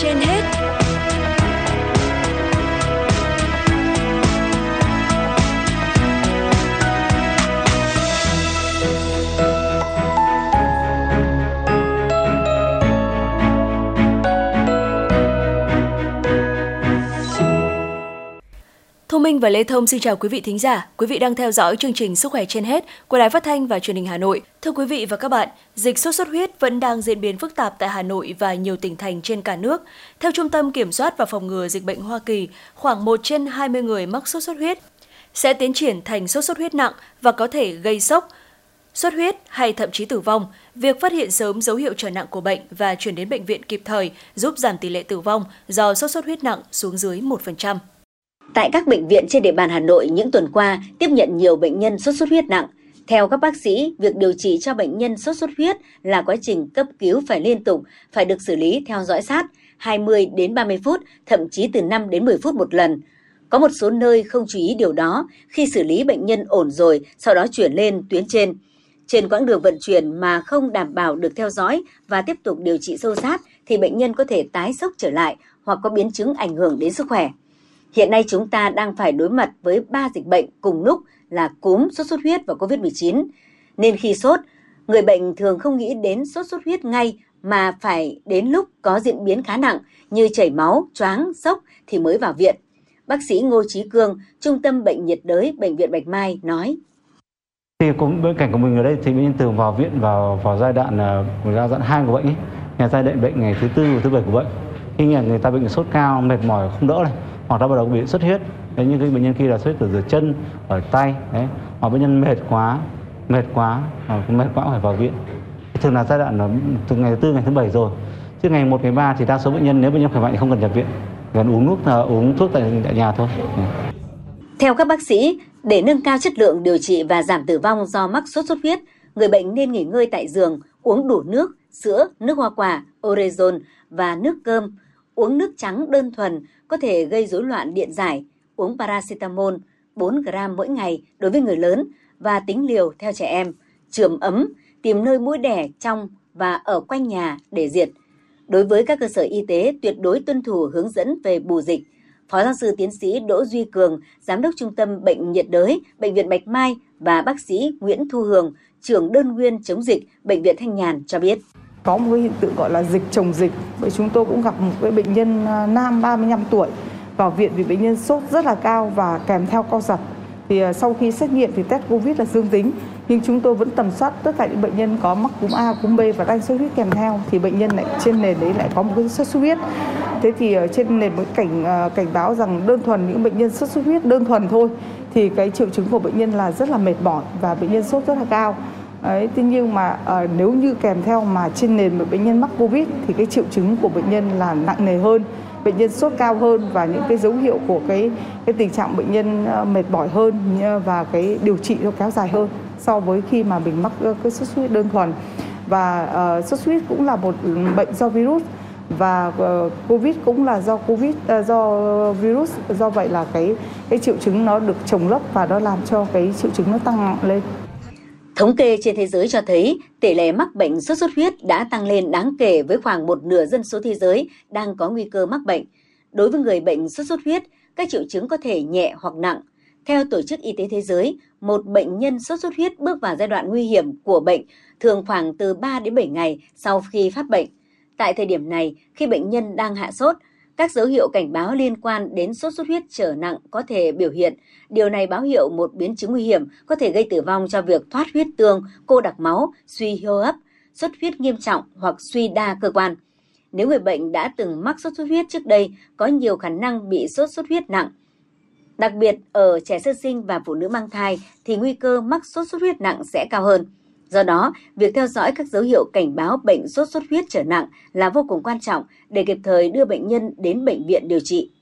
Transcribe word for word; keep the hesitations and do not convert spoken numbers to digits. Trên hết. Thông Minh và Lê Thông xin chào quý vị thính giả. Quý vị đang theo dõi chương trình Sức khỏe trên hết của Đài Phát thanh và Truyền hình Hà Nội. Thưa quý vị và các bạn, dịch sốt xuất huyết vẫn đang diễn biến phức tạp tại Hà Nội và nhiều tỉnh thành trên cả nước. Theo Trung tâm Kiểm soát và Phòng ngừa Dịch bệnh Hoa Kỳ, khoảng một trên hai mươi người mắc sốt xuất huyết sẽ tiến triển thành sốt xuất huyết nặng và có thể gây sốc, xuất huyết hay thậm chí tử vong. Việc phát hiện sớm dấu hiệu trở nặng của bệnh và chuyển đến bệnh viện kịp thời giúp giảm tỷ lệ tử vong do sốt xuất huyết nặng xuống dưới một phần trăm. Tại các bệnh viện trên địa bàn Hà Nội những tuần qua tiếp nhận nhiều bệnh nhân sốt xuất huyết nặng. Theo các bác sĩ, việc điều trị cho bệnh nhân sốt xuất huyết là quá trình cấp cứu phải liên tục, phải được xử lý theo dõi sát hai mươi đến ba mươi phút, thậm chí từ năm đến mười phút một lần. Có một số nơi không chú ý điều đó, khi xử lý bệnh nhân ổn rồi, sau đó chuyển lên tuyến trên. Trên quãng đường vận chuyển mà không đảm bảo được theo dõi và tiếp tục điều trị sâu sát thì bệnh nhân có thể tái sốc trở lại hoặc có biến chứng ảnh hưởng đến sức khỏe. Hiện nay chúng ta đang phải đối mặt với ba dịch bệnh cùng lúc là cúm, sốt xuất huyết và Covid mười chín. Nên khi sốt, người bệnh thường không nghĩ đến sốt xuất huyết ngay mà phải đến lúc có diễn biến khá nặng như chảy máu, choáng, sốc thì mới vào viện. Bác sĩ Ngô Chí Cương, Trung tâm Bệnh nhiệt đới Bệnh viện Bạch Mai nói. Thì cũng bối cảnh của mình ở đây thì bệnh nhân thường vào viện vào vào giai đoạn giai đoạn hai của bệnh ấy, ngày giai đoạn bệnh ngày thứ tư và thứ bảy của bệnh. Khi người ta bệnh sốt cao, mệt mỏi không đỡ này, hoặc đã bắt đầu bị xuất huyết. Đấy, như cái bệnh nhân khi là xuất huyết ở dưới chân, ở tay, đấy, hoặc bệnh nhân mệt quá, mệt quá, mệt quá phải vào viện. Thường là giai đoạn là từ ngày thứ tư, ngày thứ bảy rồi. Chứ ngày một, ngày ba thì đa số bệnh nhân nếu bệnh nhân khỏe mạnh thì không cần nhập viện, cần uống thuốc là uống thuốc tại, tại nhà thôi. Theo các bác sĩ, để nâng cao chất lượng điều trị và giảm tử vong do mắc sốt xuất huyết, người bệnh nên nghỉ ngơi tại giường, uống đủ nước, sữa, nước hoa quả, orezon và nước cơm. Uống nước trắng đơn thuần có thể gây rối loạn điện giải, uống paracetamol bốn gam mỗi ngày đối với người lớn và tính liều theo trẻ em, chườm ấm, tìm nơi muỗi đẻ trong và ở quanh nhà để diệt. Đối với các cơ sở y tế tuyệt đối tuân thủ hướng dẫn về bù dịch. Phó giáo sư tiến sĩ Đỗ Duy Cường, Giám đốc Trung tâm Bệnh nhiệt đới Bệnh viện Bạch Mai và bác sĩ Nguyễn Thu Hương, trưởng đơn nguyên chống dịch Bệnh viện Thanh Nhàn cho biết. Có một cái hiện tượng gọi là dịch chồng dịch. Vậy chúng tôi cũng gặp một cái bệnh nhân nam ba mươi lăm tuổi vào viện vì bệnh nhân sốt rất là cao và kèm theo co giật. Thì sau khi xét nghiệm thì test Covid là dương tính, nhưng chúng tôi vẫn tầm soát tất cả những bệnh nhân có mắc cúm A, cúm B và đang sốt huyết kèm theo thì bệnh nhân lại trên nền đấy lại có một cái sốt xuất huyết. Thế thì trên nền một cảnh cảnh báo rằng đơn thuần những bệnh nhân sốt xuất huyết đơn thuần thôi thì cái triệu chứng của bệnh nhân là rất là mệt mỏi và bệnh nhân sốt rất là cao. Đấy, tuy nhiên mà à, nếu như kèm theo mà trên nền một bệnh nhân mắc Covid thì cái triệu chứng của bệnh nhân là nặng nề hơn, bệnh nhân sốt cao hơn và những cái dấu hiệu của cái cái tình trạng bệnh nhân mệt mỏi hơn và cái điều trị nó kéo dài hơn so với khi mà mình mắc cái sốt xuất huyết đơn thuần. Và à, sốt xuất huyết cũng là một bệnh do virus và à, Covid cũng là do Covid à, do virus, do vậy là cái cái triệu chứng nó được chồng lấp và nó làm cho cái triệu chứng nó tăng nặng lên. Thống kê trên thế giới cho thấy tỷ lệ mắc bệnh sốt xuất huyết đã tăng lên đáng kể với khoảng một nửa dân số thế giới đang có nguy cơ mắc bệnh. Đối với người bệnh sốt xuất huyết, các triệu chứng có thể nhẹ hoặc nặng. Theo Tổ chức Y tế Thế giới, một bệnh nhân sốt xuất huyết bước vào giai đoạn nguy hiểm của bệnh thường khoảng từ ba đến bảy ngày sau khi phát bệnh. Tại thời điểm này, khi bệnh nhân đang hạ sốt, các dấu hiệu cảnh báo liên quan đến sốt xuất huyết trở nặng có thể biểu hiện. Điều này báo hiệu một biến chứng nguy hiểm có thể gây tử vong cho việc thoát huyết tương, cô đặc máu, suy hô hấp, xuất huyết nghiêm trọng hoặc suy đa cơ quan. Nếu người bệnh đã từng mắc sốt xuất huyết trước đây, có nhiều khả năng bị sốt xuất huyết nặng. Đặc biệt ở trẻ sơ sinh và phụ nữ mang thai thì nguy cơ mắc sốt xuất huyết nặng sẽ cao hơn. Do đó, việc theo dõi các dấu hiệu cảnh báo bệnh sốt xuất huyết trở nặng là vô cùng quan trọng để kịp thời đưa bệnh nhân đến bệnh viện điều trị.